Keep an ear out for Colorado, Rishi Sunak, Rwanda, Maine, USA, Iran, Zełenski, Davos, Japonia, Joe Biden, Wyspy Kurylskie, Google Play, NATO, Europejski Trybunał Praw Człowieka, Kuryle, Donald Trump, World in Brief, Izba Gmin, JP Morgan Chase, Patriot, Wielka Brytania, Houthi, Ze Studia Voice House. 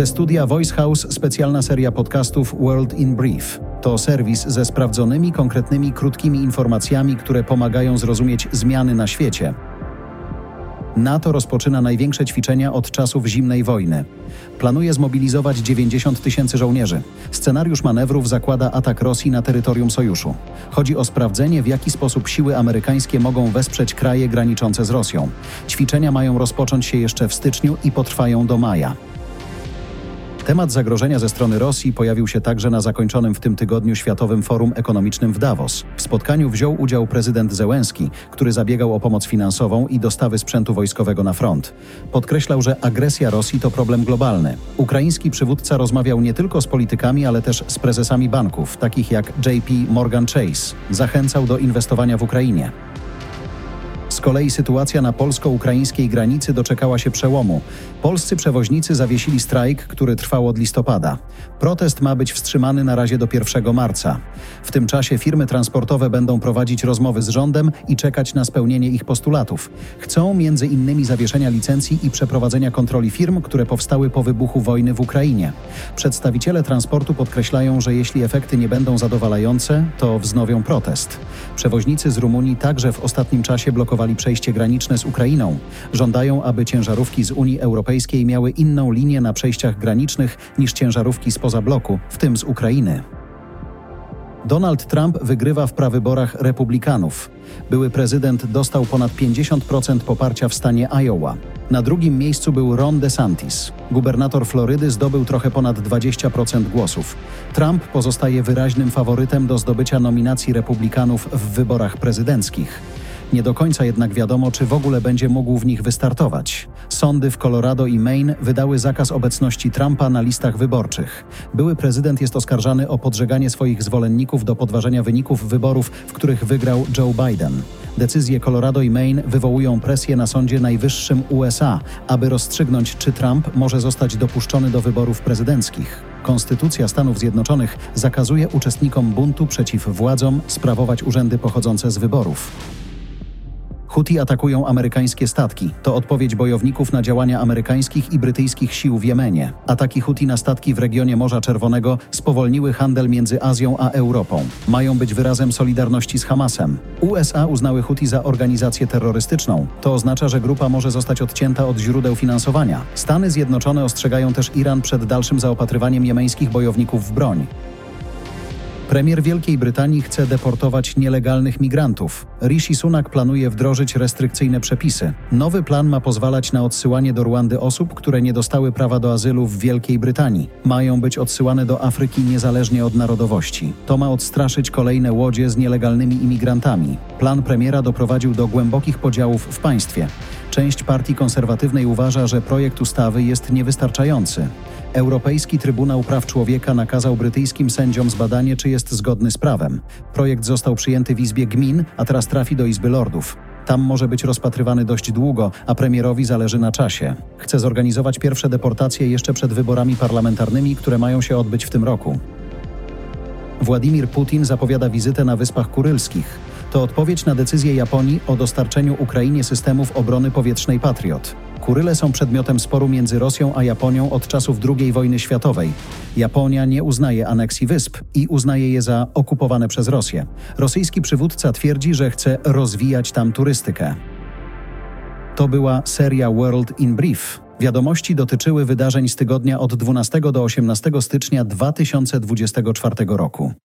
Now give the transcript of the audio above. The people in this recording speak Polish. Ze Studia Voice House specjalna seria podcastów World in Brief. To serwis ze sprawdzonymi, konkretnymi, krótkimi informacjami, które pomagają zrozumieć zmiany na świecie. NATO rozpoczyna największe ćwiczenia od czasów zimnej wojny. Planuje zmobilizować 90 tysięcy żołnierzy. Scenariusz manewrów zakłada atak Rosji na terytorium Sojuszu. Chodzi o sprawdzenie, w jaki sposób siły amerykańskie mogą wesprzeć kraje graniczące z Rosją. Ćwiczenia mają rozpocząć się jeszcze w styczniu i potrwają do maja. Temat zagrożenia ze strony Rosji pojawił się także na zakończonym w tym tygodniu Światowym Forum Ekonomicznym w Davos. W spotkaniu wziął udział prezydent Zełenski, który zabiegał o pomoc finansową i dostawy sprzętu wojskowego na front. Podkreślał, że agresja Rosji to problem globalny. Ukraiński przywódca rozmawiał nie tylko z politykami, ale też z prezesami banków, takich jak JP Morgan Chase. Zachęcał do inwestowania w Ukrainie. Z kolei sytuacja na polsko-ukraińskiej granicy doczekała się przełomu. Polscy przewoźnicy zawiesili strajk, który trwał od listopada. Protest ma być wstrzymany na razie do 1 marca. W tym czasie firmy transportowe będą prowadzić rozmowy z rządem i czekać na spełnienie ich postulatów. Chcą m.in. zawieszenia licencji i przeprowadzenia kontroli firm, które powstały po wybuchu wojny w Ukrainie. Przedstawiciele transportu podkreślają, że jeśli efekty nie będą zadowalające, to wznowią protest. Przewoźnicy z Rumunii także w ostatnim czasie blokowali przejście graniczne z Ukrainą. Żądają, aby ciężarówki z Unii Europejskiej miały inną linię na przejściach granicznych niż ciężarówki spoza bloku, w tym z Ukrainy. Donald Trump wygrywa w prawyborach republikanów. Były prezydent dostał ponad 50% poparcia w stanie Iowa. Na drugim miejscu był Ron DeSantis. Gubernator Florydy zdobył trochę ponad 20% głosów. Trump pozostaje wyraźnym faworytem do zdobycia nominacji republikanów w wyborach prezydenckich. Nie do końca jednak wiadomo, czy w ogóle będzie mógł w nich wystartować. Sądy w Colorado i Maine wydały zakaz obecności Trumpa na listach wyborczych. Były prezydent jest oskarżany o podżeganie swoich zwolenników do podważenia wyników wyborów, w których wygrał Joe Biden. Decyzje Colorado i Maine wywołują presję na Sądzie Najwyższym USA, aby rozstrzygnąć, czy Trump może zostać dopuszczony do wyborów prezydenckich. Konstytucja Stanów Zjednoczonych zakazuje uczestnikom buntu przeciw władzom sprawować urzędy pochodzące z wyborów. Houthi atakują amerykańskie statki. To odpowiedź bojowników na działania amerykańskich i brytyjskich sił w Jemenie. Ataki Houthi na statki w regionie Morza Czerwonego spowolniły handel między Azją a Europą. Mają być wyrazem solidarności z Hamasem. USA uznały Houthi za organizację terrorystyczną. To oznacza, że grupa może zostać odcięta od źródeł finansowania. Stany Zjednoczone ostrzegają też Iran przed dalszym zaopatrywaniem jemeńskich bojowników w broń. Premier Wielkiej Brytanii chce deportować nielegalnych migrantów. Rishi Sunak planuje wdrożyć restrykcyjne przepisy. Nowy plan ma pozwalać na odsyłanie do Rwandy osób, które nie dostały prawa do azylu w Wielkiej Brytanii. Mają być odsyłane do Afryki niezależnie od narodowości. To ma odstraszyć kolejne łodzie z nielegalnymi imigrantami. Plan premiera doprowadził do głębokich podziałów w państwie. Część partii konserwatywnej uważa, że projekt ustawy jest niewystarczający. Europejski Trybunał Praw Człowieka nakazał brytyjskim sędziom zbadanie, czy jest zgodny z prawem. Projekt został przyjęty w Izbie Gmin, a teraz trafi do Izby Lordów. Tam może być rozpatrywany dość długo, a premierowi zależy na czasie. Chce zorganizować pierwsze deportacje jeszcze przed wyborami parlamentarnymi, które mają się odbyć w tym roku. Władimir Putin zapowiada wizytę na Wyspach Kurylskich. To odpowiedź na decyzję Japonii o dostarczeniu Ukrainie systemów obrony powietrznej Patriot. Kuryle są przedmiotem sporu między Rosją a Japonią od czasów II wojny światowej. Japonia nie uznaje aneksji wysp i uznaje je za okupowane przez Rosję. Rosyjski przywódca twierdzi, że chce rozwijać tam turystykę. To była seria World in Brief. Wiadomości dotyczyły wydarzeń z tygodnia od 12 do 18 stycznia 2024 roku.